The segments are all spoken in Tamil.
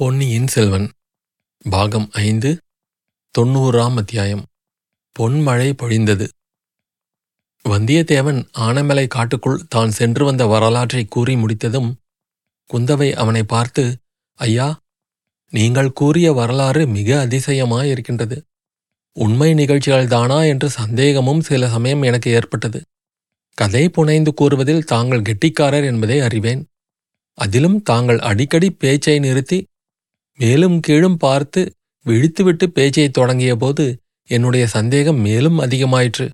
பொன்னியின் செல்வன் பாகம் 5 90ஆம் அத்தியாயம். பொன்மழை பொழிந்தது. வந்தியத்தேவன் ஆனைமலை காட்டுக்குள் தான் சென்று வந்த வரலாற்றை கூறி முடித்ததும் குந்தவை அவனை பார்த்து, ஐயா, நீங்கள் கூறிய வரலாறு மிக அதிசயமாயிருக்கின்றது. உண்மை நிகழ்ச்சிகள்தானா என்று சந்தேகமும் சில சமயம் எனக்கு ஏற்பட்டது. கதை புனைந்து கூறுவதில் தாங்கள் கெட்டிக்காரர் என்பதை அறிவேன். அதிலும் தாங்கள் அடிக்கடி பேச்சை நிறுத்தி மேலும் கீழும் பார்த்து விழித்துவிட்டு பேச்சை தொடங்கிய போது என்னுடைய சந்தேகம் மேலும் அதிகமாயிற்று.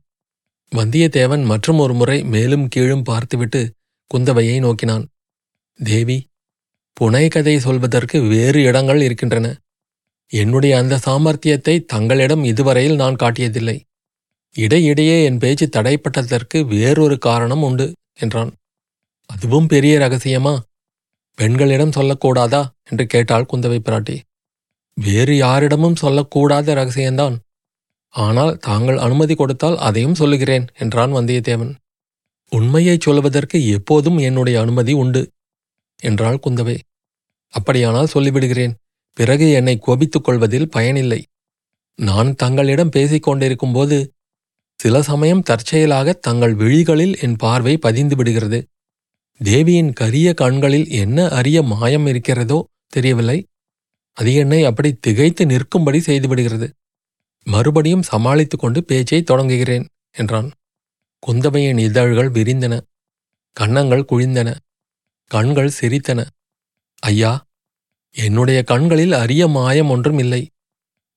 வந்தியத்தேவன் மற்றும் ஒரு முறை மேலும் கீழும் பார்த்துவிட்டு குந்தவையை நோக்கினான். தேவி, புனைகதை சொல்வதற்கு வேறு இடங்கள் இருக்கின்றன. என்னுடைய அந்த சாமர்த்தியத்தை தங்களிடம் இதுவரையில் நான் காட்டியதில்லை. இடையிடையே என் பேச்சு தடைப்பட்டதற்கு வேறொரு காரணம் உண்டு என்றான். அதுவும் பெரிய ரகசியமா? பெண்களிடம் சொல்லக்கூடாதா என்று கேட்டாள் குந்தவை பிராட்டி. வேறு யாரிடமும் சொல்லக்கூடாத ரகசியம்தான். ஆனால் தாங்கள் அனுமதி கொடுத்தால் அதையும் சொல்லுகிறேன் என்றான் வந்தியத்தேவன். உண்மையை சொல்வதற்கு எப்போதும் என்னுடைய அனுமதி உண்டு என்றாள் குந்தவை. அப்படியானால் சொல்லிவிடுகிறேன். பிறகு என்னை கோபித்துக் கொள்வதில் பயனில்லை. நான் தங்களிடம் பேசிக்கொண்டிருக்கும் போது சில சமயம் தற்செயலாக தங்கள் விழிகளில் என் பார்வை பதிந்து விடுகிறது. தேவியின் கரிய கண்களில் என்ன அரிய மாயம் இருக்கிறதோ தெரியவில்லை. அது என்னை அப்படி திகைத்து நிற்கும்படி செய்துவிடுகிறது. மறுபடியும் சமாளித்து கொண்டு பேச்சை தொடங்குகிறேன் என்றான். குந்தவையின் இதழ்கள் விரிந்தன, கன்னங்கள் குழிந்தன, கண்கள் சிரித்தன. ஐயா, என்னுடைய கண்களில் அரிய மாயம் ஒன்றும் இல்லை,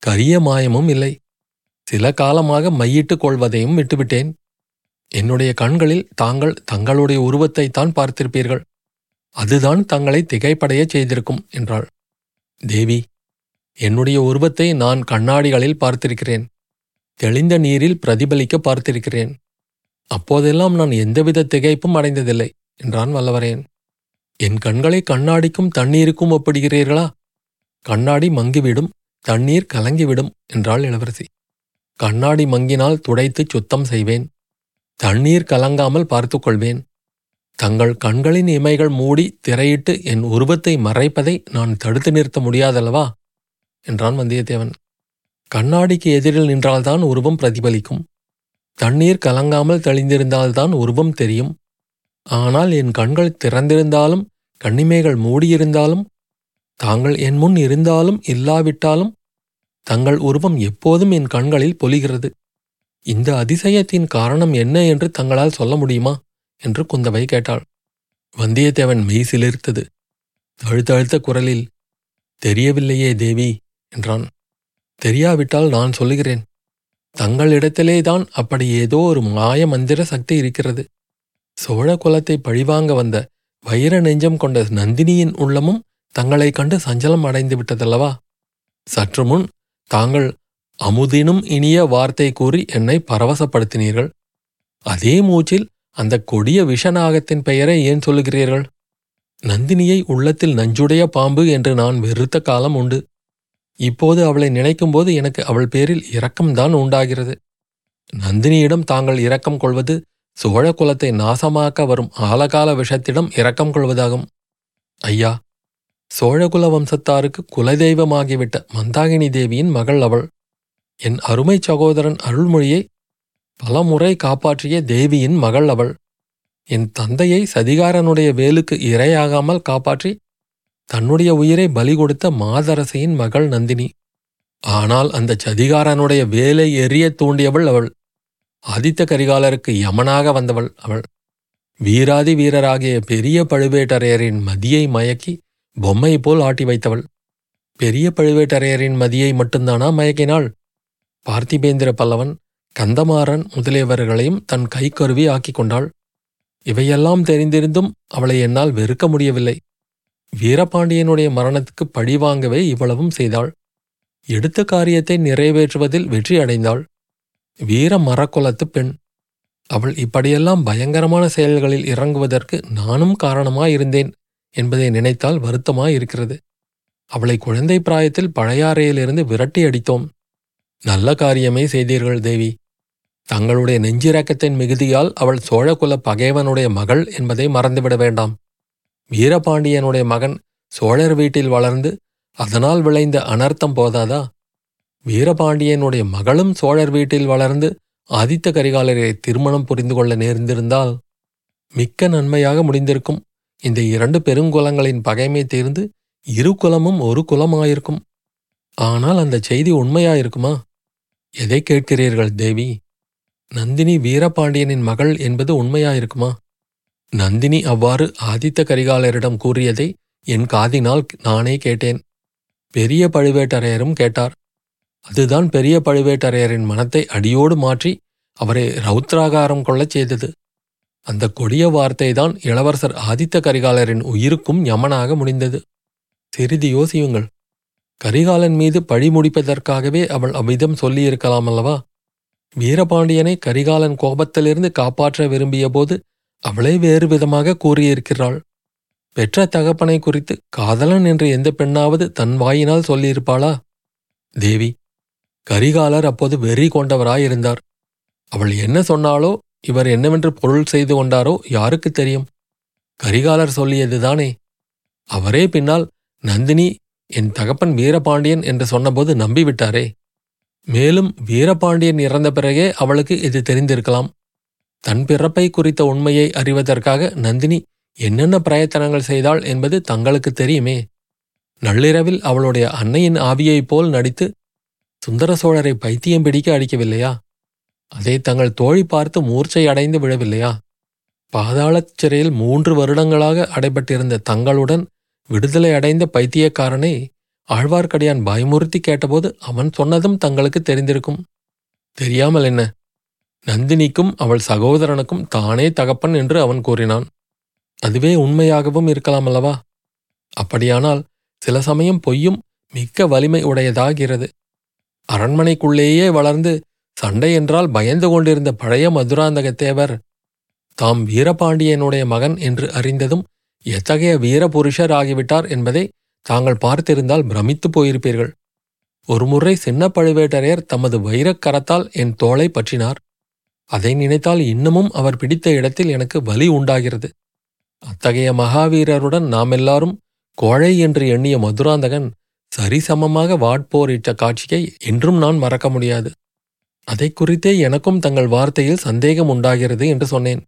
கரிய மாயமும் இல்லை. சில காலமாக மையிட்டுக் கொள்வதையும் விட்டுவிட்டேன். என்னுடைய கண்களில் தாங்கள் தங்களுடைய உருவத்தைத்தான் பார்த்திருப்பீர்கள். அதுதான் தங்களை திகைப்படையச் செய்திருக்கும் என்றாள். தேவி, என்னுடைய உருவத்தை நான் கண்ணாடிகளில் பார்த்திருக்கிறேன். தெளிந்த நீரில் பிரதிபலிக்க பார்த்திருக்கிறேன். அப்போதெல்லாம் நான் எந்தவித திகைப்பும் அடைந்ததில்லை என்றான் வல்லவரையன். என் கண்களை கண்ணாடிக்கும் தண்ணீருக்கும் ஒப்பிடுகிறீர்களா? கண்ணாடி மங்கிவிடும், தண்ணீர் கலங்கிவிடும் என்றாள் இளவரசி. கண்ணாடி மங்கினால் துடைத்து சுத்தம் செய்வேன், தண்ணீர் கலங்காமல் பார்த்துக்கொள்வேன். தங்கள் கண்களின் இமைகள் மூடி திரையிட்டு என் உருவத்தை மறைப்பதை நான் தடுத்து நிறுத்த முடியாதல்லவா என்றான் வந்தியத்தேவன். கண்ணாடிக்கு எதிரில் நின்றால்தான் உருவம் பிரதிபலிக்கும், தண்ணீர் கலங்காமல் தெளிந்திருந்தால்தான் உருவம் தெரியும். ஆனால் என் கண்கள் திறந்திருந்தாலும் கண்ணிமைகள் மூடியிருந்தாலும் தாங்கள் என் முன் இருந்தாலும் இல்லாவிட்டாலும் தங்கள் உருவம் எப்போதும் என் கண்களில் பொலிகிறது. இந்த அதிசயத்தின் காரணம் என்ன என்று தங்களால் சொல்ல முடியுமா என்று குந்தவை கேட்டாள். வந்தியத்தேவன் மெய் சிலிர்த்தது. தழுத்தழுத்த குரலில், தெரியவில்லையே தேவி என்றான். தெரியாவிட்டால் நான் சொல்லுகிறேன். தங்களிடத்திலேதான் அப்படி ஏதோ ஒரு மாய மந்திர சக்தி இருக்கிறது. சோழ குலத்தை பழிவாங்க வந்த வைர நெஞ்சம் கொண்ட நந்தினியின் உள்ளமும் தங்களை கண்டு சஞ்சலம் அடைந்து விட்டதல்லவா? சற்று முன் தாங்கள் அமுதினும் இனிய வார்த்தை கூறி என்னை பரவசப்படுத்தினீர்கள். அதே மூச்சில் அந்த கொடிய விஷநாகத்தின் பெயரை ஏன் சொல்லுகிறீர்கள்? நந்தினியை உள்ளத்தில் நஞ்சுடைய பாம்பு என்று நான் வெறுத்த காலம் உண்டு. இப்போது அவளை நினைக்கும்போது எனக்கு அவள் பேரில் இரக்கம்தான் உண்டாகிறது. நந்தினியிடம் தாங்கள் இரக்கம் கொள்வது சோழ குலத்தை நாசமாக்க வரும் ஆலகால விஷத்திடம் இரக்கம் கொள்வதாகும். ஐயா, சோழகுல வம்சத்தாருக்கு குலதெய்வமாகிவிட்ட மந்தாகினி தேவியின் மகள் அவள். என் அருமை சகோதரன் அருள்மொழியை பலமுறை காப்பாற்றிய தேவியின் மகள் அவள். என் தந்தையை சதிகாரனுடைய வேலுக்கு இரையாகாமல் காப்பாற்றி தன்னுடைய உயிரை பலி கொடுத்த மாதரசியின் மகள் நந்தினி. ஆனால் அந்த சதிகாரனுடைய வேலை எரிய தூண்டியவள் அவள். ஆதித்த கரிகாலருக்கு யமனாக வந்தவள் அவள். வீராதி வீரராகிய பெரிய பழுவேட்டரையரின் மதியை மயக்கி பொம்மை போல் ஆட்டி வைத்தவள். பெரிய பழுவேட்டரையரின் மதியை மட்டும்தானா மயக்கினாள்? பார்த்திபேந்திர பல்லவன், கந்தமாறன் முதலியவர்களையும் தன் கைக்கருவி ஆக்கிக் கொண்டாள். இவையெல்லாம் தெரிந்திருந்தும் அவளை என்னால் வெறுக்க முடியவில்லை. வீரபாண்டியனுடைய மரணத்துக்கு பழிவாங்கவே இவ்வளவும் செய்தாள். எடுத்த காரியத்தை நிறைவேற்றுவதில் வெற்றி அடைந்தாள். வீர மரக்குலத்து பெண் அவள். இப்படியெல்லாம் பயங்கரமான செயல்களில் இறங்குவதற்கு நானும் காரணமாயிருந்தேன் என்பதை நினைத்தால் வருத்தமாயிருக்கிறது. அவளை குழந்தை பிராயத்தில் பழையாறையிலிருந்து விரட்டி அடித்தோம். நல்ல காரியமே செய்தீர்கள் தேவி. தங்களுடைய நெஞ்சிரக்கத்தின் மிகுதியால் அவள் சோழகுல பகைவனுடைய மகள் என்பதை மறந்துவிட வேண்டாம். வீரபாண்டியனுடைய மகன் சோழர் வீட்டில் வளர்ந்து அதனால் விளைந்த அனர்த்தம் போதாதா? வீரபாண்டியனுடைய மகளும் சோழர் வீட்டில் வளர்ந்து ஆதித்த கரிகாலரை திருமணம் புரிந்து கொள்ள நேர்ந்திருந்தால் மிக்க நன்மையாக முடிந்திருக்கும். இந்த இரண்டு பெருங்குலங்களின் பகைமை தீர்ந்து இரு குலமும் ஒரு குலமாயிருக்கும். ஆனால் அந்த செய்தி உண்மையாயிருக்குமா? எதை கேட்கிறீர்கள் தேவி? நந்தினி வீரபாண்டியனின் மகள் என்பது உண்மையாயிருக்குமா? நந்தினி அவ்வாறு ஆதித்த கரிகாலரிடம் கூறியதை என் காதினால் நானே கேட்டேன். பெரிய பழுவேட்டரையரும் கேட்டார். அதுதான் பெரிய பழுவேட்டரையரின் மனத்தை அடியோடு மாற்றி அவரை ரௌத்ராகாரம் கொள்ளச் செய்தது. அந்த கொடிய வார்த்தைதான் இளவரசர் ஆதித்த கரிகாலரின் உயிருக்கும் யமனாக முடிந்தது. சிறிது யோசியுங்கள். கரிகாலன் மீது பழி முடிப்பதற்காகவே அவள் அவ்விதம் சொல்லியிருக்கலாமல்லவா? வீரபாண்டியனை கரிகாலன் கோபத்திலிருந்து காப்பாற்ற விரும்பிய போது அவளே வேறு விதமாக கூறியிருக்கிறாள். பெற்ற தகப்பனை குறித்து காதலன் என்று எந்த பெண்ணாவது தன் வாயினால் சொல்லியிருப்பாளா? தேவி, கரிகாலர் அப்போது வெறி கொண்டவராயிருந்தார். அவள் என்ன சொன்னாலோ, இவர் என்னவென்று பொருள் செய்து கொண்டாரோ யாருக்கு தெரியும்? கரிகாலர் சொல்லியதுதானே. அவரே பின்னால் நந்தினி என் தகப்பன் வீரபாண்டியன் என்று சொன்னபோது நம்பிவிட்டாரே. மேலும் வீரபாண்டியன் இறந்த பிறகே அவளுக்கு இது தெரிந்திருக்கலாம். தன் பிறப்பை குறித்த உண்மையை அறிவதற்காக நந்தினி என்னென்ன பிரயத்தனங்கள் செய்தாள் என்பது தங்களுக்கு தெரியுமே. நள்ளிரவில் அவளுடைய அன்னையின் ஆவியைப் போல் நடித்து சுந்தர சோழரை பைத்தியம் பிடிக்க அடிக்கவில்லையா? அதை தங்கள் தோழி பார்த்து மூர்ச்சை அடைந்து விழவில்லையா? பாதாளச் சிறையில் 3 வருடங்களாக அடைபட்டிருந்த தங்களுடன் விடுதலை அடைந்த பைத்தியக்காரனை ஆழ்வார்க்கடியான் பயமுறுத்தி கேட்டபோது அவன் சொன்னதும் தங்களுக்கு தெரிந்திருக்கும். தெரியாமல் என்ன? நந்தினிக்கும் அவள் சகோதரனுக்கும் தானே தகப்பன் என்று அவன் கூறினான். அதுவே உண்மையாகவும் இருக்கலாமல்லவா? அப்படியானால் சில சமயம் பொய்யும் மிக்க வலிமை உடையதாகிறது. அரண்மனைக்குள்ளேயே வளர்ந்து சண்டை என்றால் பயந்து கொண்டிருந்த பழைய மதுராந்தகத்தேவர் தாம் வீரபாண்டியனுடைய மகன் என்று அறிந்ததும் எத்தகைய வீரபுருஷர் ஆகிவிட்டார் என்பதை தாங்கள் பார்த்திருந்தால் பிரமித்து போயிருப்பீர்கள். ஒருமுறை சின்ன பழுவேட்டரையர் தமது வைரக்கரத்தால் என் தோளை பற்றினார். அதை நினைத்தால் இன்னமும் அவர் பிடித்த இடத்தில் எனக்கு வலி உண்டாகிறது. அத்தகைய மகாவீரருடன் நாமெல்லாரும் கோழை என்று எண்ணிய மதுராந்தகன் சரிசமமாக வாட்போரிட்ட காட்சியை என்றும் நான் மறக்க முடியாது. அதை குறித்தே எனக்கும் தங்கள் வார்த்தையில் சந்தேகம் உண்டாகிறது என்று சொன்னேன்.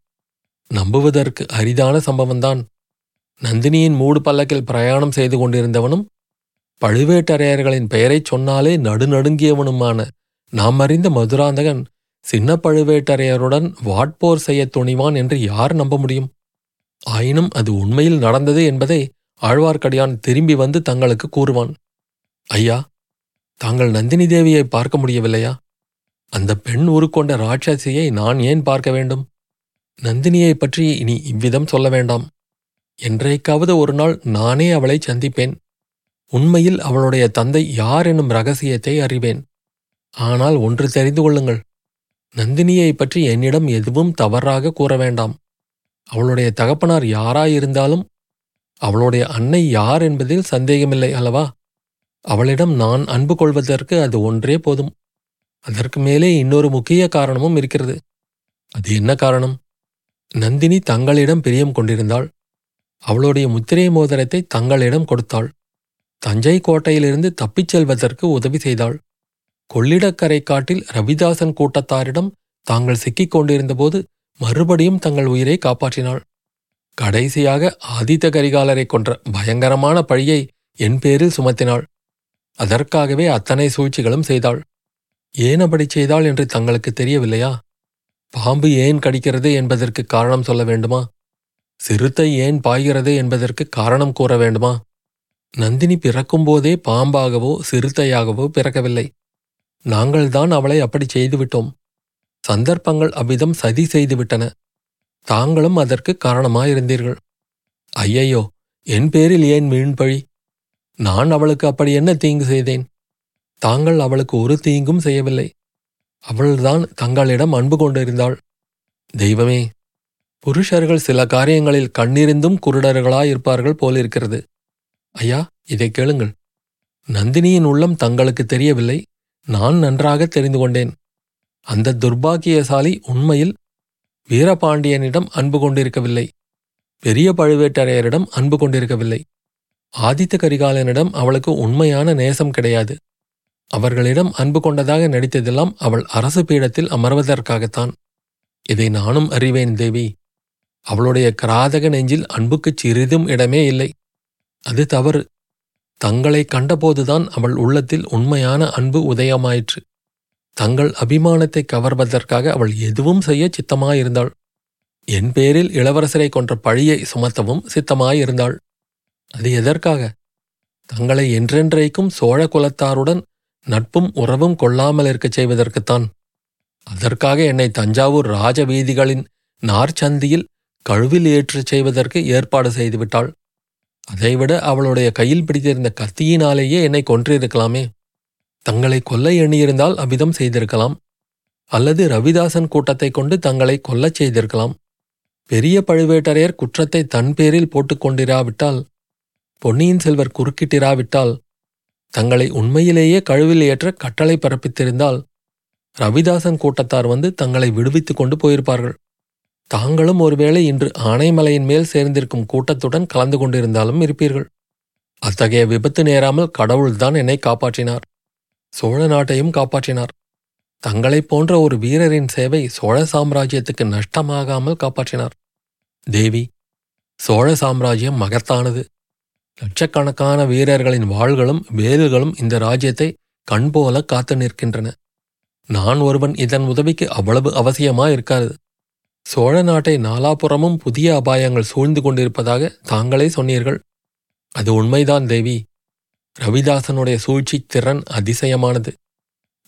நம்புவதற்கு அரிதான சம்பவம்தான். நந்தினியின் மூடு பல்லக்கில் பிரயாணம் செய்து கொண்டிருந்தவனும் பழுவேட்டரையர்களின் பெயரைச் சொன்னாலே நடுநடுங்கியவனுமான நாம் அறிந்த மதுராந்தகன் சின்ன பழுவேட்டரையருடன் வாட்போர் செய்ய துணிவான் என்று யார் நம்ப முடியும்? ஆயினும் அது உண்மையில் நடந்தது என்பதை ஆழ்வார்க்கடியான் திரும்பி வந்து தங்களுக்கு கூறுவான். ஐயா, தாங்கள் நந்தினி தேவியை பார்க்க முடியவில்லையா? அந்த பெண் உருக்கொண்ட ராட்சசியை நான் ஏன் பார்க்க வேண்டும்? நந்தினியை பற்றி இனி இவ்விதம் சொல்ல வேண்டாம். என்றைக்காவது ஒரு நாள் நானே அவளை சந்திப்பேன். உண்மையில் அவளுடைய தந்தை யார் என்னும் ரகசியத்தை அறிவேன். ஆனால் ஒன்று தெரிந்து கொள்ளுங்கள், நந்தினியை பற்றி என்னிடம் எதுவும் தவறாக கூற வேண்டாம். அவளுடைய தகப்பனார் யாராயிருந்தாலும் அவளுடைய அன்னை யார் என்பதில் சந்தேகமில்லை அல்லவா? அவளிடம் நான் அன்பு கொள்வதற்கு அது ஒன்றே போதும். அதற்கு மேலே இன்னொரு முக்கிய காரணமும் இருக்கிறது. அது என்ன காரணம்? நந்தினி தங்களிடம் பிரியம் கொண்டிருந்தாள். அவளுடைய முத்திரை மோதிரத்தை தங்களிடம் கொடுத்தாள். தஞ்சை கோட்டையிலிருந்து தப்பிச் செல்வதற்கு உதவி செய்தாள். கொள்ளிடக்கரை காட்டில் ரவிதாசன் கூட்டத்தாரிடம் தாங்கள் சிக்கிக் கொண்டிருந்தபோது மறுபடியும் தங்கள் உயிரை காப்பாற்றினாள். கடைசியாக ஆதித்த கரிகாலரை கொன்ற பயங்கரமான பழியை என் பேரில் சுமத்தினாள். அதற்காகவே அத்தனை சூழ்ச்சிகளும் செய்தாள். ஏன் அப்படி செய்தாள் என்று தங்களுக்கு தெரியவில்லையா? பாம்பு ஏன் கடிக்கிறது என்பதற்கு காரணம் சொல்ல வேண்டுமா? சிறுத்தை ஏன் பாய்கிறது என்பதற்கு காரணம் கூற வேண்டுமா? நந்தினி பிறக்கும்போதே பாம்பாகவோ சிறுத்தையாகவோ பிறக்கவில்லை. நாங்கள்தான் அவளை அப்படி செய்துவிட்டோம். சந்தர்ப்பங்கள் அவ்விதம் சதி செய்துவிட்டன. தாங்களும் அதற்கு காரணமாயிருந்தீர்கள். ஐயையோ, என் பேரில் ஏன் வீண்பழி? நான் அவளுக்கு அப்படி என்ன தீங்கு செய்தேன்? தாங்கள் அவளுக்கு ஒரு தீங்கும் செய்யவில்லை. அவள்தான் தங்களிடம் அன்பு கொண்டிருந்தாள். தெய்வமே, புருஷர்கள் சில காரியங்களில் கண்ணிருந்தும் குருடர்களாயிருப்பார்கள் போலிருக்கிறது. ஐயா, இதை கேளுங்கள். நந்தினியின் உள்ளம் தங்களுக்கு தெரியவில்லை. நான் நன்றாக தெரிந்து கொண்டேன். அந்த துர்பாக்கியசாலி உண்மையில் வீரபாண்டியனிடம் அன்பு கொண்டிருக்கவில்லை. பெரிய பழுவேட்டரையரிடம் அன்பு கொண்டிருக்கவில்லை. ஆதித்த கரிகாலனிடம் அவளுக்கு உண்மையான நேசம் கிடையாது. அவர்களிடம் அன்பு கொண்டதாக நடித்ததெல்லாம் அவள் அரசு பீடத்தில் அமர்வதற்காகத்தான். இதை நானும் அறிவேன் தேவி. அவளுடைய கிராதக நெஞ்சில் அன்புக்குச் சிறிதும் இடமே இல்லை. அது தவறு. தங்களை கண்டபோதுதான் அவள் உள்ளத்தில் உண்மையான அன்பு உதயமாயிற்று. தங்கள் அபிமானத்தை கவர்வதற்காக அவள் எதுவும் செய்ய சித்தமாயிருந்தாள். என் பேரில் இளவரசரை கொன்ற பழியை சுமத்தவும் சித்தமாயிருந்தாள். அது எதற்காக? தங்களை என்றென்றைக்கும் சோழ குலத்தாருடன் நட்பும் உறவும் கொள்ளாமல் இருக்கச் செய்வதற்குத்தான். அதற்காக என்னை தஞ்சாவூர் ராஜவீதிகளின் நார்ச்சந்தியில் கழுவில் ஏற்றுச் செய்வதற்கு ஏற்பாடு செய்துவிட்டாள். அதைவிட அவளுடைய கையில் பிடித்திருந்த கத்தியினாலேயே என்னை கொன்றிருக்கலாமே. தங்களை கொல்ல எண்ணியிருந்தால் அவ்விதம் செய்திருக்கலாம். அல்லது ரவிதாசன் கூட்டத்தை கொண்டு தங்களை கொல்லச் செய்திருக்கலாம். பெரிய பழுவேட்டரையர் குற்றத்தை தன் பேரில் போட்டுக்கொண்டிராவிட்டால், பொன்னியின் செல்வர் குறுக்கிட்டிராவிட்டால், தங்களை உண்மையிலேயே கழுவில் ஏற்ற கட்டளை பிறப்பித்திருந்தால் ரவிதாசன் கூட்டத்தார் வந்து தங்களை விடுவித்து கொண்டு போயிருப்பார்கள். தாங்களும் ஒருவேளை இன்று ஆனைமலையின் மேல் சேர்ந்திருக்கும் கூட்டத்துடன் கலந்து கொண்டிருந்தாலும் இருப்பீர்கள். அத்தகைய விபத்து நேராமல் கடவுள்தான் என்னை காப்பாற்றினார். சோழ நாட்டையும் காப்பாற்றினார். தங்களைப் போன்ற ஒரு வீரரின் சேவை சோழ சாம்ராஜ்யத்துக்கு நஷ்டமாகாமல் காப்பாற்றினார். தேவி, சோழ சாம்ராஜ்யம் மகத்தானது. லட்சக்கணக்கான வீரர்களின் வாள்களும் வேல்களும் இந்த ராஜ்யத்தை கண்போல காத்து நிற்கின்றன. நான் ஒருவன் இதன் உதவிக்கு அவ்வளவு அவசியமாயிருக்காது. சோழ நாட்டை நாலாபுறமும் புதிய அபாயங்கள் சூழ்ந்து கொண்டிருப்பதாக தாங்களே சொன்னீர்கள். அது உண்மைதான் தேவி. ரவிதாசனுடைய சூழ்ச்சி திறன் அதிசயமானது.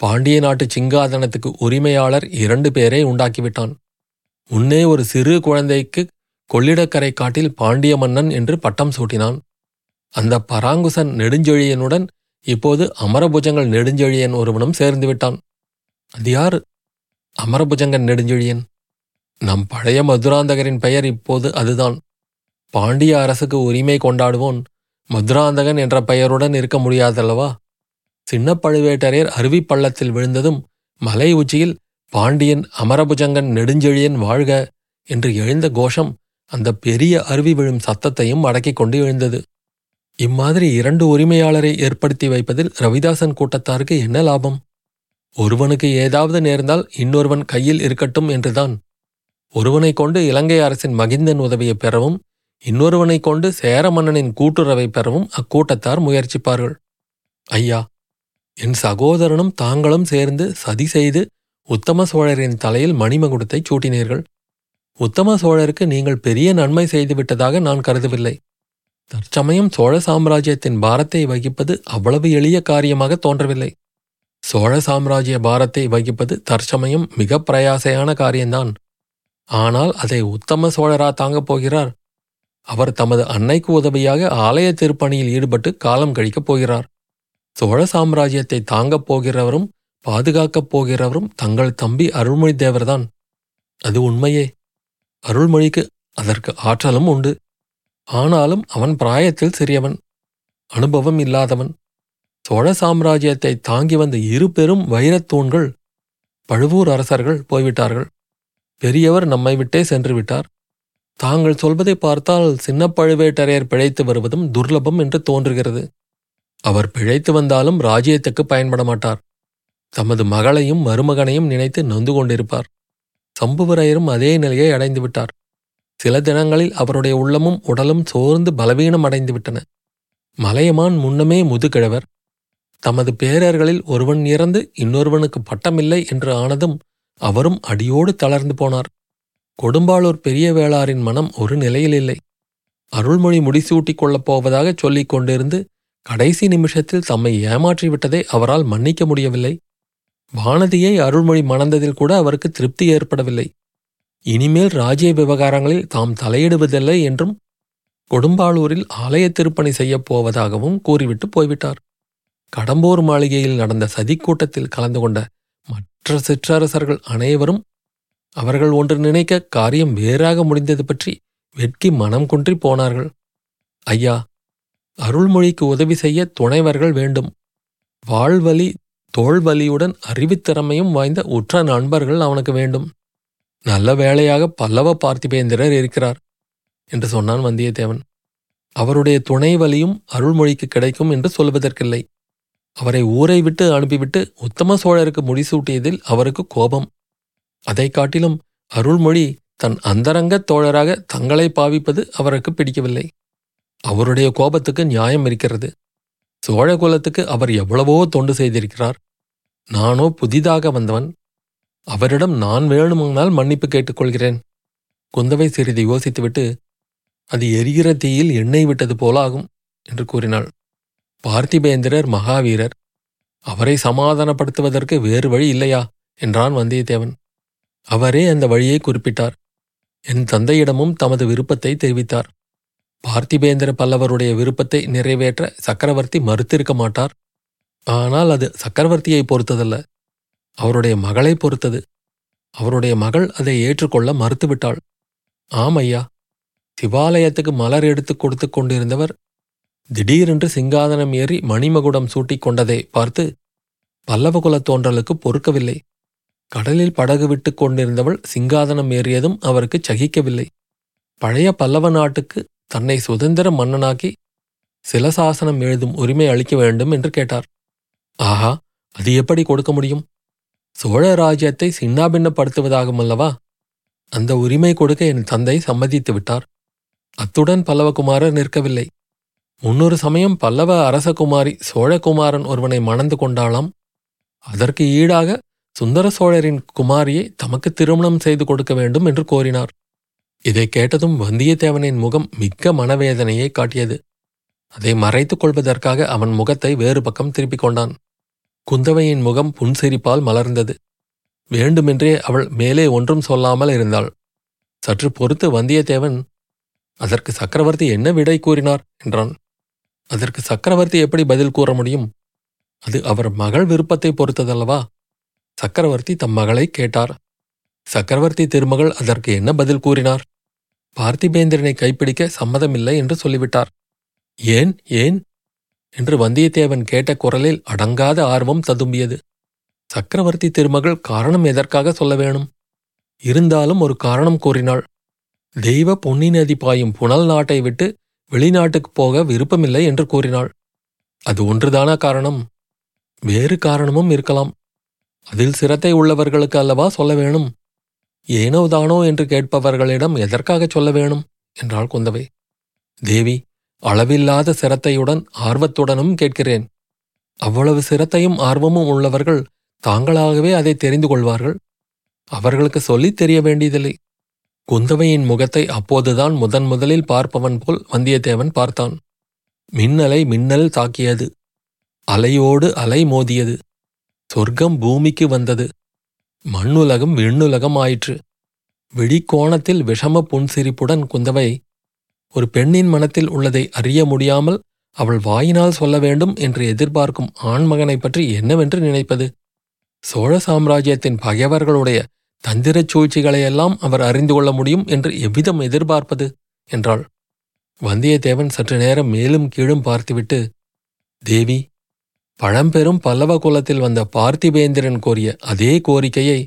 பாண்டிய நாட்டு சிங்காதனத்துக்கு உரிமையாளர் 2 பேரை உண்டாக்கிவிட்டான். முன்னே ஒரு சிறு குழந்தைக்கு கொள்ளிடக்கரை காட்டில் பாண்டிய மன்னன் என்று பட்டம் சூட்டினான். அந்த பராங்குசன் நெடுஞ்செழியனுடன் இப்போது அமரபுஜங்கள் நெடுஞ்செழியன் ஒருவனும் சேர்ந்து விட்டான். அது யார்? அமரபுஜங்கன் நெடுஞ்செழியன். நம் பழைய மதுராந்தகரின் பெயர் இப்போது அதுதான். பாண்டிய அரசுக்கு உரிமை கொண்டாடுவோன் மதுராந்தகன் என்ற பெயருடன் இருக்க முடியாதல்லவா? சின்ன பழுவேட்டரையர் அருவி பள்ளத்தில் விழுந்ததும் மலை உச்சியில் பாண்டியன் அமரபுஜங்கன் நெடுஞ்செழியன் வாழ்க என்று எழுந்த கோஷம் அந்த பெரிய அருவி விழும் சத்தத்தையும் அடக்கிக் கொண்டு எழுந்தது. இம்மாதிரி 2 உரிமையாளரை ஏற்படுத்தி வைப்பதில் ரவிதாசன் கூட்டத்தாருக்கு என்ன லாபம்? ஒருவனுக்கு ஏதாவது நேர்ந்தால் இன்னொருவன் கையில் இருக்கட்டும் என்றுதான். ஒருவனை கொண்டு இலங்கை அரசின் மகிந்தன் உதவியை பெறவும் இன்னொருவனை கொண்டு சேர மன்னனின் கூட்டுறவை பெறவும் அக்கூட்டத்தார் முயற்சிப்பார்கள். ஐயா, என் சகோதரனும் தாங்களும் சேர்ந்து சதி செய்து உத்தம சோழரின் தலையில் மணிமகுடத்தை சூட்டினீர்கள். உத்தம சோழருக்கு நீங்கள் பெரிய நன்மை செய்துவிட்டதாக நான் கருதவில்லை. தற்சமயம் சோழ சாம்ராஜ்யத்தின் பாரத்தை வகிப்பது அவ்வளவு எளிய காரியமாக தோன்றவில்லை. சோழ சாம்ராஜ்ய பாரத்தை வகிப்பது தற்சமயம் மிக பிரயாசையான காரியம்தான். ஆனால் அதை உத்தம சோழரா தாங்கப் போகிறார்? அவர் தமது அன்னைக்கு உதவியாக ஆலய திருப்பணியில் ஈடுபட்டு காலம் கழிக்கப் போகிறார். சோழ சாம்ராஜ்யத்தை தாங்கப் போகிறவரும் பாதுகாக்கப் போகிறவரும் தங்கள் தம்பி அருள்மொழி தேவர்தான். அது உண்மையே. அருள்மொழிக்கு அதற்கு ஆற்றலும் உண்டு. ஆனாலும் அவன் பிராயத்தில் சிறியவன், அனுபவம் இல்லாதவன். சோழ சாம்ராஜ்யத்தை தாங்கி வந்த 2 பெரும் வைரத்தூண்கள் பழுவூர் அரசர்கள் போய்விட்டார்கள். பெரியவர் நம்மை விட்டே சென்று விட்டார். தாங்கள் சொல்வதை பார்த்தால் சின்ன பழுவேட்டரையர் பிழைத்து வருவதும் துர்லபம் என்று தோன்றுகிறது. அவர் பிழைத்து வந்தாலும் ராஜ்யத்துக்கு பயன்பட மாட்டார். தமது மகளையும் மருமகனையும் நினைத்து நொந்து கொண்டிருப்பார். சம்புவரையரும் அதே நிலையை அடைந்து விட்டார். சில தினங்களில் அவருடைய உள்ளமும் உடலும் சோர்ந்து பலவீனம் அடைந்துவிட்டன. மலையமான் முன்னமே முதுகிழவர். தமது பேரர்களில் ஒருவன் இறந்து இன்னொருவனுக்கு பட்டமில்லை என்று ஆனதும் அவரும் அடியோடு தளர்ந்து போனார். கொடும்பாளூர் பெரிய வேளாரின் மனம் ஒரு நிலையில் இல்லை. அருள்மொழி முடிசூட்டிக் கொள்ளப் போவதாக சொல்லிக் கொண்டிருந்து கடைசி நிமிஷத்தில் தம்மை ஏமாற்றிவிட்டதை அவரால் மன்னிக்க முடியவில்லை. வானதியை அருள்மொழி மணந்ததில் கூட அவருக்கு திருப்தி ஏற்படவில்லை. இனிமேல் ராஜ்ய விவகாரங்களில் தாம் தலையிடுவதில்லை என்றும் கொடும்பாளூரில் ஆலய திருப்பணி செய்யப் போவதாகவும் கூறிவிட்டு போய்விட்டார். கடம்பூர் மாளிகையில் நடந்த சதிக்கூட்டத்தில் கலந்து கொண்ட மற்ற சிற்றரசர்கள் அனைவரும் அவர்கள் ஒன்று நினைக்க காரியம் வேறாக முடிந்தது பற்றி வெட்கி மனம் குன்றி போனார்கள். ஐயா, அருள்மொழிக்கு உதவி செய்ய துணைவர்கள் வேண்டும். வாழ்வலி தோள்வலியுடன் அறிவுத்திறமையும் வாய்ந்த உற்ற நண்பர்கள் அவனுக்கு வேண்டும். நல்ல வேளையாக பல்லவ பார்த்திபேந்திரர் இருக்கிறார் என்று சொன்னான் வந்தியத்தேவன். அவருடைய துணைவலியும் அருள்மொழிக்கு கிடைக்கும் என்று சொல்வதற்கில்லை. அவரை ஊரை விட்டு அனுப்பிவிட்டு உத்தம சோழருக்கு முடிசூட்டியதில் அவருக்கு கோபம். அதை காட்டிலும் அருள்மொழி தன் அந்தரங்க தோழராக தங்களை பாவிப்பது அவருக்கு பிடிக்கவில்லை. அவருடைய கோபத்துக்கு நியாயம் இருக்கிறது. சோழ குலத்துக்கு அவர் எவ்வளவோ தொண்டு செய்திருக்கிறார். நானோ புதிதாக வந்தவன். அவரிடம் நான் வேணுமானால் மன்னிப்பு கேட்டுக்கொள்கிறேன். குந்தவை சிறிது யோசித்துவிட்டு, அது எரிகிற தீயில் எண்ணெய் விட்டது போலாகும் என்று கூறினாள். பார்த்திபேந்திரர் மகாவீரர், அவரை சமாதானப்படுத்துவதற்கு வேறு வழி இல்லையா என்றான் வந்தியத்தேவன். அவரே அந்த வழியை குறிப்பிட்டார். என் தந்தையிடமும் தமது விருப்பத்தை தெரிவித்தார். பார்த்திபேந்திர பல்லவருடைய விருப்பத்தை நிறைவேற்ற சக்கரவர்த்தி மறுத்திருக்க மாட்டார். ஆனால் அது சக்கரவர்த்தியை பொறுத்ததல்ல, அவருடைய மகளை பொறுத்தது. அவருடைய மகள் அதை ஏற்றுக்கொள்ள மறுத்துவிட்டாள். ஆமையா, சிவாலயத்துக்கு மலர் எடுத்து கொடுத்து கொண்டிருந்தவர் திடீரென்று சிங்காதனம் ஏறி மணிமகுடம் சூட்டிக் கொண்டதை பார்த்து பல்லவகுல தோன்றலுக்கு பொறுக்கவில்லை. கடலில் படகு விட்டு கொண்டிருந்தவள் சிங்காதனம் ஏறியதும் அவருக்கு சகிக்கவில்லை. பழைய பல்லவ நாட்டுக்கு தன்னை சுதந்திர மன்னனாக்கி சில சாசனம் எழுதும் உரிமை அளிக்க வேண்டும் என்று கேட்டார். ஆஹா, அது எப்படி கொடுக்க முடியும்? சோழ ராஜ்யத்தை சின்னாபின்னப்படுத்துவதாகுமல்லவா? அந்த உரிமை கொடுக்க என் தந்தை சம்மதித்து விட்டார். அத்துடன் பல்லவகுமாரர் நிற்கவில்லை. முன்னொரு சமயம் பல்லவ அரசகுமாரி சோழகுமாரன் ஒருவனை மணந்து கொண்டாளாம். அதற்கு ஈடாக சுந்தர சோழரின் குமாரியை தமக்கு திருமணம் செய்து கொடுக்க வேண்டும் என்று கோரினார். இதை கேட்டதும் வந்தியத்தேவனின் முகம் மிக்க மனவேதனையை காட்டியது. அதை மறைத்துக் கொள்வதற்காக அவன் முகத்தை வேறு பக்கம் திருப்பிக் கொண்டான். குந்தவையின் முகம் புன்சிரிப்பால் மலர்ந்தது. வேண்டுமென்றே அவள் மேலே ஒன்றும் சொல்லாமல் இருந்தாள். சற்று பொறுத்து வந்தியத்தேவன், அதற்கு சக்கரவர்த்தி என்ன விடை கூறினார் என்றான். அதற்கு சக்கரவர்த்தி எப்படி பதில் கூற முடியும்? அது அவர் மகள் விருப்பத்தை பொறுத்ததல்லவா? சக்கரவர்த்தி தம் மகளை கேட்டார். சக்கரவர்த்தி திருமகள் அதற்கு என்ன பதில் கூறினார்? பார்த்திபேந்திரனை கைப்பிடிக்க சம்மதமில்லை என்று சொல்லிவிட்டார். ஏன் ஏன் என்று வந்தியத்தேவன் கேட்ட குரலில் அடங்காத ஆர்வம் ததும்பியது. சக்கரவர்த்தி திருமகள் காரணம் எதற்காக சொல்ல வேணும்? இருந்தாலும் ஒரு காரணம் கூறினாள். தெய்வ பொன்னி நதி பாயும் புனல் நாட்டை விட்டு வெளிநாட்டுக்கு போக விருப்பமில்லை என்று கூறினாள். அது ஒன்றுதானா காரணம்? வேறு காரணமும் இருக்கலாம். அதில் சிரத்தை உள்ளவர்களுக்கு அல்லவா சொல்ல வேணும்? ஏனோதானோ என்று கேட்பவர்களிடம் எதற்காக சொல்ல வேணும் என்றாள் குந்தவை தேவி. அளவில்லாத சிரத்தையுடன் ஆர்வத்துடனும் கேட்கிறேன். அவ்வளவு சிரத்தையும் ஆர்வமும் உள்ளவர்கள் தாங்களாகவே அதை தெரிந்து கொள்வார்கள். அவர்களுக்கு சொல்லித் தெரிய வேண்டியதில்லை. குந்தவையின் முகத்தை அப்போதுதான் முதன் முதலில் பார்ப்பவன் போல் வந்தியத்தேவன் பார்த்தான். மின்னலை மின்னல் தாக்கியது. அலையோடு அலை மோதியது. சொர்க்கம் பூமிக்கு வந்தது. மண்ணுலகம் விண்ணுலகம் ஆயிற்று. விழிக்கோணத்தில் விஷம புன்சிரிப்புடன் குந்தவை, ஒரு பெண்ணின் மனத்தில் உள்ளதை அறிய முடியாமல் அவள் வாயினால் சொல்ல வேண்டும் என்று எதிர்பார்க்கும் ஆண்மகனைப் பற்றி என்னவென்று நினைப்பது? சோழ சாம்ராஜ்யத்தின் பகைவர்களுடைய தந்திரச் சூழ்ச்சிகளையெல்லாம் அவர் அறிந்து கொள்ள முடியும் என்று எவ்விதம் எதிர்பார்ப்பது என்றாள். வந்தியத்தேவன் சற்று நேரம் மேலும் கீழும் பார்த்துவிட்டு, தேவி, பழம்பெரும் பல்லவ குலத்தில் வந்த பார்த்திபேந்திரன் கோரிய அதே கோரிக்கையை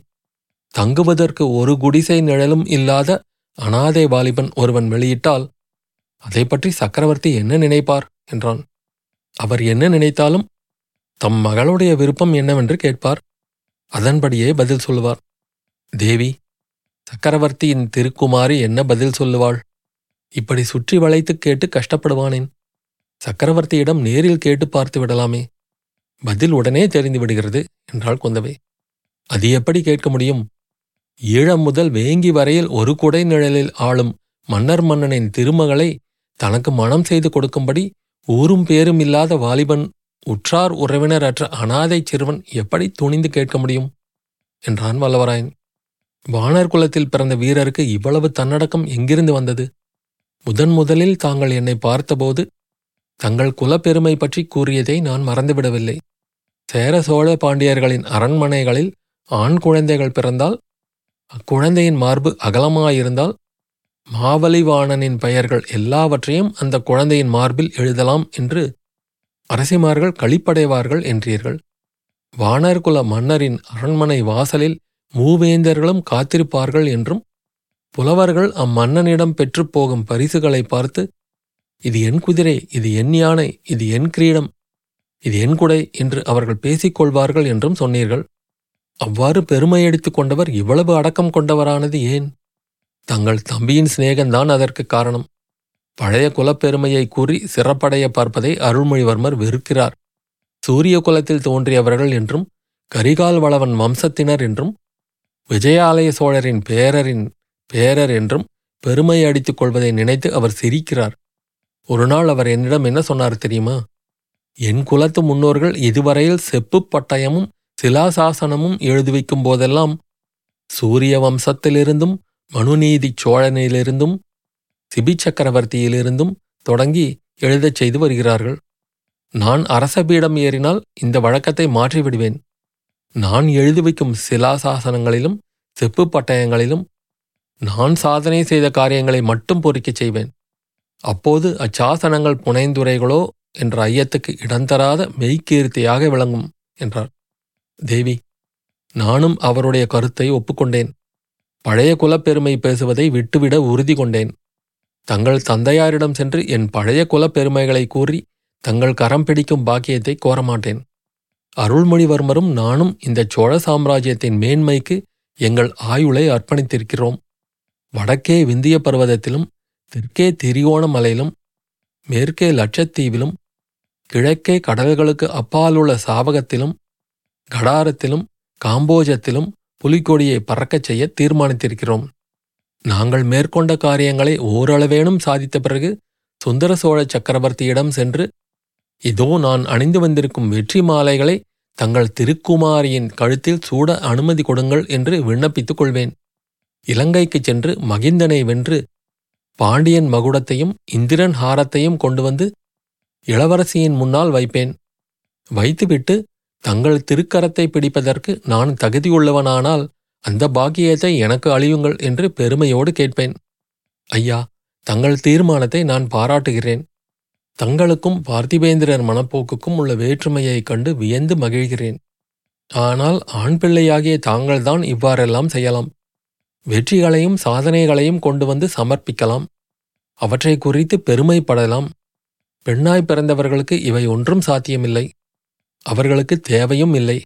தங்குவதற்கு ஒரு குடிசை நிழலும் இல்லாத அனாதை வாலிபன் ஒருவன் வெளியிட்டால் அதை பற்றி சக்கரவர்த்தி என்ன நினைப்பார் என்றான். அவர் என்ன நினைத்தாலும் தம் மகளுடைய விருப்பம் என்னவென்று கேட்பார். அதன்படியே பதில் சொல்லுவார். தேவி, சக்கரவர்த்தியின் திருக்குமாரி என்ன பதில் சொல்லுவாள்? இப்படி சுற்றி வளைத்து கேட்டு கஷ்டப்படுவானேன்? சக்கரவர்த்தியிடம் நேரில் கேட்டு பார்த்து விடலாமே. பதில் உடனே தெரிந்து விடுகிறது என்றாள் குந்தவை. அது எப்படி கேட்க முடியும்? ஈழம் முதல் வேங்கி வரையில் ஒரு குடை நிழலில் ஆளும் மன்னர் மன்னனின் திருமகளை தனக்கு மனம் செய்து கொடுக்கும்படி ஊரும் பேரும் இல்லாத வாலிபன், உற்றார் உறவினர் அற்ற அனாதை சிறுவன் எப்படி துணிந்து கேட்க முடியும் என்றான் வல்லவராயன். வானர் குலத்தில் பிறந்த வீரருக்கு இவ்வளவு தன்னடக்கம் எங்கிருந்து வந்தது? முதன் முதலில் தாங்கள் என்னை பார்த்தபோது தங்கள் குலப்பெருமை பற்றி கூறியதை நான் மறந்துவிடவில்லை. சேர சோழ பாண்டியர்களின் அரண்மனைகளில் ஆண் குழந்தைகள் பிறந்தால் அக்குழந்தையின் மார்பு அகலமாயிருந்தால் மாவலிவாணனின் பெயர்கள் எல்லாவற்றையும் அந்த குழந்தையின் மார்பில் எழுதலாம் என்று அரசிமார்கள் களிப்படைவார்கள் என்றீர்கள். வானர்குல மன்னரின் அரண்மனை வாசலில் மூவேந்தர்களும் காத்திருப்பார்கள் என்றும் புலவர்கள் அம்மன்னனிடம் பெற்றுப்போகும் பரிசுகளை பார்த்து இது என் குதிரை, இது என் யானை, இது என் கிரீடம், இது என் குடை என்று அவர்கள் பேசிக்கொள்வார்கள் என்றும் சொன்னீர்கள். அவ்வாறு பெருமையடித்துக் கொண்டவர் இவ்வளவு அடக்கம் கொண்டவரானது ஏன்? தங்கள் தம்பியின் சிநேகம்தான் அதற்கு காரணம். பழைய குலப்பெருமையை கூறி சிறப்படைய பார்ப்பதை அருள்மொழிவர்மர் வெறுக்கிறார். சூரிய குலத்தில் தோன்றியவர்கள் என்றும் கரிகால் வளவன் வம்சத்தினர் என்றும் விஜயாலய சோழரின் பேரரின் பேரர் என்றும் பெருமை அடித்துக் கொள்வதை நினைத்து அவர் சிரிக்கிறார். ஒருநாள் அவர் என்னிடம் என்ன சொன்னார் தெரியுமா? என் குலத்து முன்னோர்கள் இதுவரையில் செப்பு பட்டயமும் சிலாசாசனமும் எழுதுவிக்கும் போதெல்லாம் சூரிய வம்சத்திலிருந்தும் மனுநீதி சோழனிலிருந்தும் சிபி சக்கரவர்த்தியிலிருந்தும் தொடங்கி எழுதச் செய்து வருகிறார்கள். நான் அரச பீடம் ஏறினால் இந்த வழக்கத்தை மாற்றிவிடுவேன். நான் எழுதுவிக்கும் சிலாசாசனங்களிலும் செப்பு பட்டயங்களிலும் நான் சாதனை செய்த காரியங்களை மட்டும் பொறிக்கச் செய்வேன். அப்போது அச்சாசனங்கள் புனைந்துரைகளோ என்ற ஐயத்துக்கு இடந்தராத மெய்க்கீர்த்தியாக விளங்கும் என்றார். தேவி, நானும் அவருடைய கருத்தை ஒப்புக்கொண்டேன். பழைய குலப்பெருமை பேசுவதை விட்டுவிட உறுதி கொண்டேன். தங்கள் தந்தையாரிடம் சென்று என் பழைய குலப்பெருமைகளை கூறி தங்கள் கரம் பிடிக்கும் பாக்கியத்தை கோரமாட்டேன். அருள்மொழிவர்மரும் நானும் இந்த சோழ சாம்ராஜ்யத்தின் மேன்மைக்கு எங்கள் ஆயுளை அர்ப்பணித்திருக்கிறோம். வடக்கே விந்திய பர்வதத்திலும் தெற்கே திரிகோணமலையிலும் மேற்கே லட்சத்தீவிலும் கிழக்கே கடல்களுக்கு அப்பாலுள்ள சாவகத்திலும் கடாரத்திலும் காம்போஜத்திலும் புலிக்கொடியை பறக்கச் செய்ய தீர்மானித்திருக்கிறோம். நாங்கள் மேற்கொண்ட காரியங்களை ஓரளவேனும் சாதித்த பிறகு சுந்தர சோழ சக்கரவர்த்தியிடம் சென்று, இதோ நான் அணிந்து வந்திருக்கும் வெற்றி மாலைகளை தங்கள் திருக்குமாரியின் கழுத்தில் சூட அனுமதி கொடுங்கள் என்று விண்ணப்பித்துக் கொள்வேன். இலங்கைக்கு சென்று மகிந்தனை வென்று பாண்டியன் மகுடத்தையும் இந்திரன் ஹாரத்தையும் கொண்டு வந்து இளவரசியின் முன்னால் வைப்பேன். வைத்துவிட்டு தங்கள் திருக்கரத்தை பிடிப்பதற்கு நான் தகுதியுள்ளவனானால் அந்த பாக்கியத்தை எனக்கு அளியுங்கள் என்று பெருமையோடு கேட்பேன். ஐயா, தங்கள் தீர்மானத்தை நான் பாராட்டுகிறேன். தங்களுக்கும் பார்த்திபேந்திரர் மனப்போக்குக்கும் உள்ள வேற்றுமையைக் கண்டு வியந்து மகிழ்கிறேன். ஆனால் ஆண் பிள்ளையாகிய தாங்கள்தான் இவ்வாறெல்லாம் செய்யலாம். வெற்றிகளையும் சாதனைகளையும் கொண்டு வந்து சமர்ப்பிக்கலாம். அவற்றை குறித்து பெருமைப்படலாம். பெண்ணாய் பிறந்தவர்களுக்கு இவை ஒன்றும் சாத்தியமில்லை. அவர்களுக்கு தேவையும் இல்லை.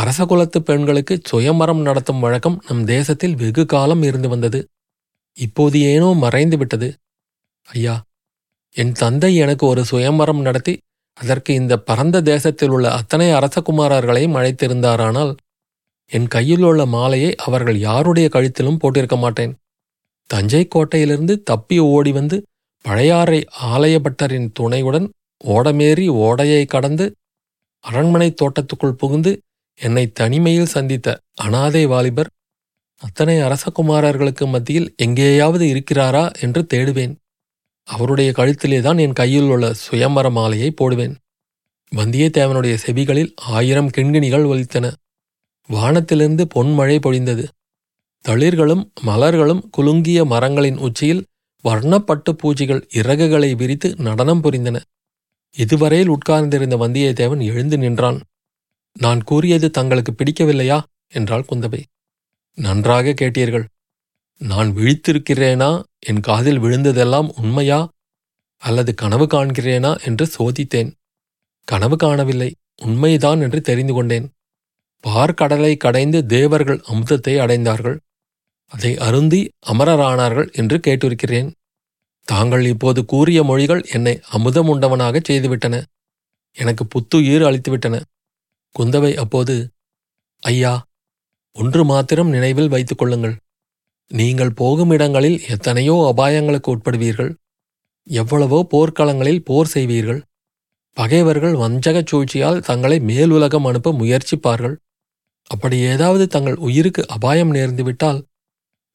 அரச குலத்து பெண்களுக்கு சுயமரம் நடத்தும் வழக்கம் நம் தேசத்தில் வெகு காலம் இருந்து வந்தது. இப்போது ஏனோ மறைந்து விட்டது. ஐயா, என் தந்தை எனக்கு ஒரு சுயமரம் நடத்தி அதற்கு இந்த பரந்த தேசத்தில் உள்ள அத்தனை அரசகுமாரர்களையும் அழைத்திருந்தாரானால் என் கையில் உள்ள மாலையை அவர்கள் யாருடைய கழுத்திலும் போட்டிருக்க மாட்டேன். தஞ்சை கோட்டையிலிருந்து தப்பி ஓடி வந்து பழையாறை ஆலயபட்டரின் துணையுடன் ஓடமேறி ஓடையை கடந்து அரண்மனை தோட்டத்துக்குள் புகுந்து என்னை தனிமையில் சந்தித்த அனாதை வாலிபர் அத்தனை அரசகுமாரர்களுக்கு மத்தியில் எங்கேயாவது இருக்கிறாரா என்று தேடுவேன். அவருடைய கழுத்திலேதான் என் கையில் உள்ள சுயமர மாலையை போடுவேன். வந்தியத்தேவனுடைய செவிகளில் 1000 கிண்கிணிகள் ஒலித்தன. வானத்திலிருந்து பொன்மழை பொழிந்தது. தளிர்களும் மலர்களும் குலுங்கிய மரங்களின் உச்சியில் வர்ணப்பட்டு பூச்சிகள் இறகுகளை விரித்து நடனம் புரிந்தன. இதுவரையில் உட்கார்ந்திருந்த வந்தியத்தேவன் எழுந்து நின்றான். நான் கூறியது தங்களுக்கு பிடிக்கவில்லையா என்றாள் குந்தவை. நன்றாக கேட்டீர்கள். நான் விழித்திருக்கிறேனா, என் காதில் விழுந்ததெல்லாம் உண்மையா அல்லது கனவு காண்கிறேனா என்று சோதித்தேன். கனவு காணவில்லை, உண்மைதான் என்று தெரிந்து கொண்டேன். பார்க்கடலை கடைந்து தேவர்கள் அமுதத்தை அடைந்தார்கள், அதை அருந்தி அமரரானார்கள் என்று கேட்டிருக்கிறேன். தாங்கள் இப்போது கூறிய மொழிகள் என்னை அமுதம் உண்டவனாகச் செய்துவிட்டன, எனக்கு புத்துயிர் அளித்துவிட்டன. குந்தவை அப்போது, ஐயா, ஒன்று மாத்திரம் நினைவில் வைத்துக் கொள்ளுங்கள். நீங்கள் போகும் இடங்களில் எத்தனையோ அபாயங்களுக்கு உட்படுவீர்கள். எவ்வளவோ போர்க்களங்களில் போர் செய்வீர்கள். பகைவர்கள் வஞ்சகச் சூழ்ச்சியால் தங்களை மேலுலகம் அனுப்ப முயற்சிப்பார்கள். அப்படி ஏதாவது தங்கள் உயிருக்கு அபாயம் நேர்ந்துவிட்டால்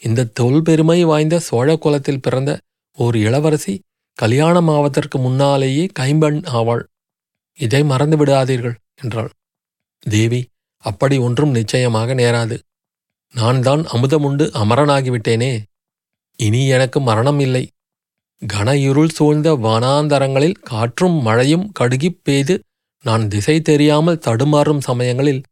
இந்த தொல்பெருமை வாய்ந்த சோழ குலத்தில் பிறந்த ஒரு இளவரசி கல்யாணமாவதற்கு முன்னாலேயே கைம்பெண் ஆவாள். இதை மறந்து விடாதீர்கள் என்றாள். தேவி, அப்படி ஒன்றும் நிச்சயமாக நேராது. நான் தான் அமுதமுண்டு அமரனாகிவிட்டேனே, இனி எனக்கு மரணம் இல்லை. கன இருள் சூழ்ந்த வனாந்தரங்களில் காற்றும் மழையும் கடுகிப் பெய்து நான் திசை தெரியாமல் தடுமாறும் சமயங்களில்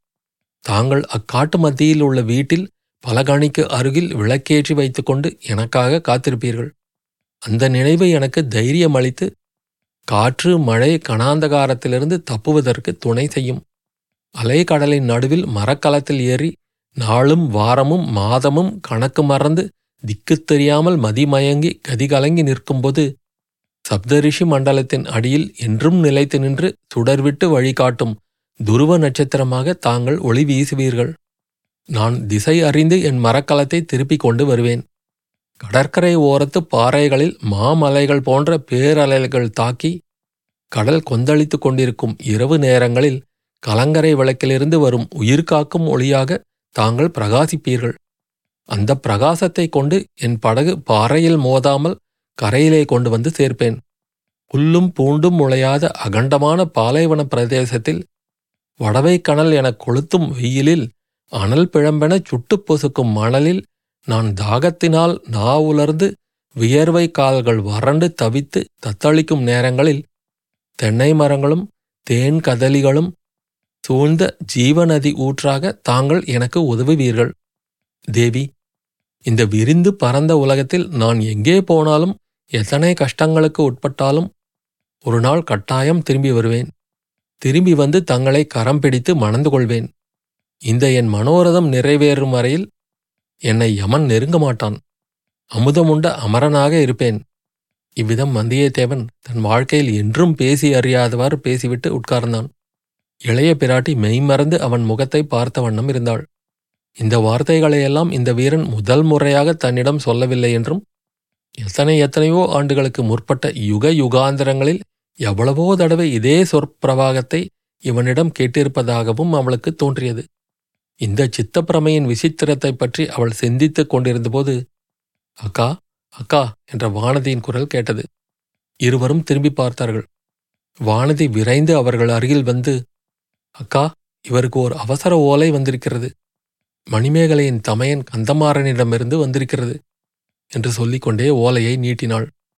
தாங்கள் அக்காட்டு மத்தியில் உள்ள வீட்டில் பலகணிக்கு அருகில் விளக்கேற்றி வைத்துக்கொண்டு எனக்காக காத்திருப்பீர்கள். அந்த நினைவு எனக்கு தைரியம் அளித்து காற்று மழை கணாந்தகாரத்திலிருந்து தப்புவதற்கு துணை செய்யும். அலைக்கடலின் நடுவில் மரக்கலத்தில் ஏறி நாளும் வாரமும் மாதமும் கணக்கு மறந்து திக்கு தெரியாமல் மதிமயங்கி கதிகலங்கி நிற்கும்போது சப்தரிஷி மண்டலத்தின் அடியில் என்றும் நிலைத்து நின்று சுடர்விட்டு வழிகாட்டும் துருவ நட்சத்திரமாக தாங்கள் ஒளி வீசுவீர்கள். நான் திசை அறிந்து என் மரக்கலத்தை திருப்பிக் கொண்டு வருவேன். கடற்கரை ஓரத்து பாறைகளில் மாமலைகள் போன்ற பேரலைகள் தாக்கி கடல் கொந்தளித்து கொண்டிருக்கும் இரவு நேரங்களில் கலங்கரை விளக்கிலிருந்து வரும் உயிர்காக்கும் ஒளியாக தாங்கள் பிரகாசிப்பீர்கள். அந்த பிரகாசத்தை கொண்டு என் படகு பாறையில் மோதாமல் கரையிலே கொண்டு வந்து சேர்ப்பேன். புல்லும் பூண்டும் முளையாத அகண்டமான பாலைவன பிரதேசத்தில் வடவைக்கணல் என கொளுத்தும் வெயிலில் அனல் பிழம்பென சுட்டு பொசுக்கும் மணலில் நான் தாகத்தினால் நாவுலர்ந்து வியர்வை கால்கள் வறண்டு தவித்து தத்தளிக்கும் நேரங்களில் தென்னை மரங்களும் தேன் கதலிகளும் சூழ்ந்த ஜீவநதி ஊற்றாக தாங்கள் எனக்கு உதவுவீர்கள். தேவி, இந்த விரிந்து பரந்த உலகத்தில் நான் எங்கே போனாலும் எத்தனை கஷ்டங்களுக்கு உட்பட்டாலும் ஒரு நாள் கட்டாயம் திரும்பி வருவேன். திரும்பி வந்து தங்களை கரம் பிடித்து மணந்து கொள்வேன். இந்த என் மனோரதம் நிறைவேறும் வரையில் என்னை யமன் நெருங்க மாட்டான். அமுதமுண்ட அமரனாக இருப்பேன். இவ்விதம் வந்தியத்தேவன் தன் வாழ்க்கையில் என்றும் பேசி அறியாதவாறு பேசிவிட்டு உட்கார்ந்தான். இளைய பிராட்டி மெய்மறந்து அவன் முகத்தை பார்த்த வண்ணம் இருந்தாள். இந்த வார்த்தைகளையெல்லாம் இந்த வீரன் முதல் முறையாக தன்னிடம் சொல்லவில்லை என்றும் எத்தனையோ ஆண்டுகளுக்கு முற்பட்ட யுக யுகாந்திரங்களில் எவ்வளவோ தடவை இதே சொற்பிரவாகத்தை இவனிடம் கேட்டிருப்பதாகவும் அவளுக்கு தோன்றியது. இந்த சித்தப்பிரமையின் விசித்திரத்தை பற்றி அவள் சிந்தித்து கொண்டிருந்தபோது அக்கா அக்கா என்ற வானதியின் குரல் கேட்டது. இருவரும் திரும்பி பார்த்தார்கள். வானதி விரைந்து அவர்கள் அருகில் வந்து, அக்கா, இவருக்கு ஒரு அவசர ஓலை வந்திருக்கிறது. மணிமேகலையின் தமையன் கந்தமாறனிடமிருந்து வந்திருக்கிறது என்று சொல்லிக்கொண்டே ஓலையை நீட்டினாள்.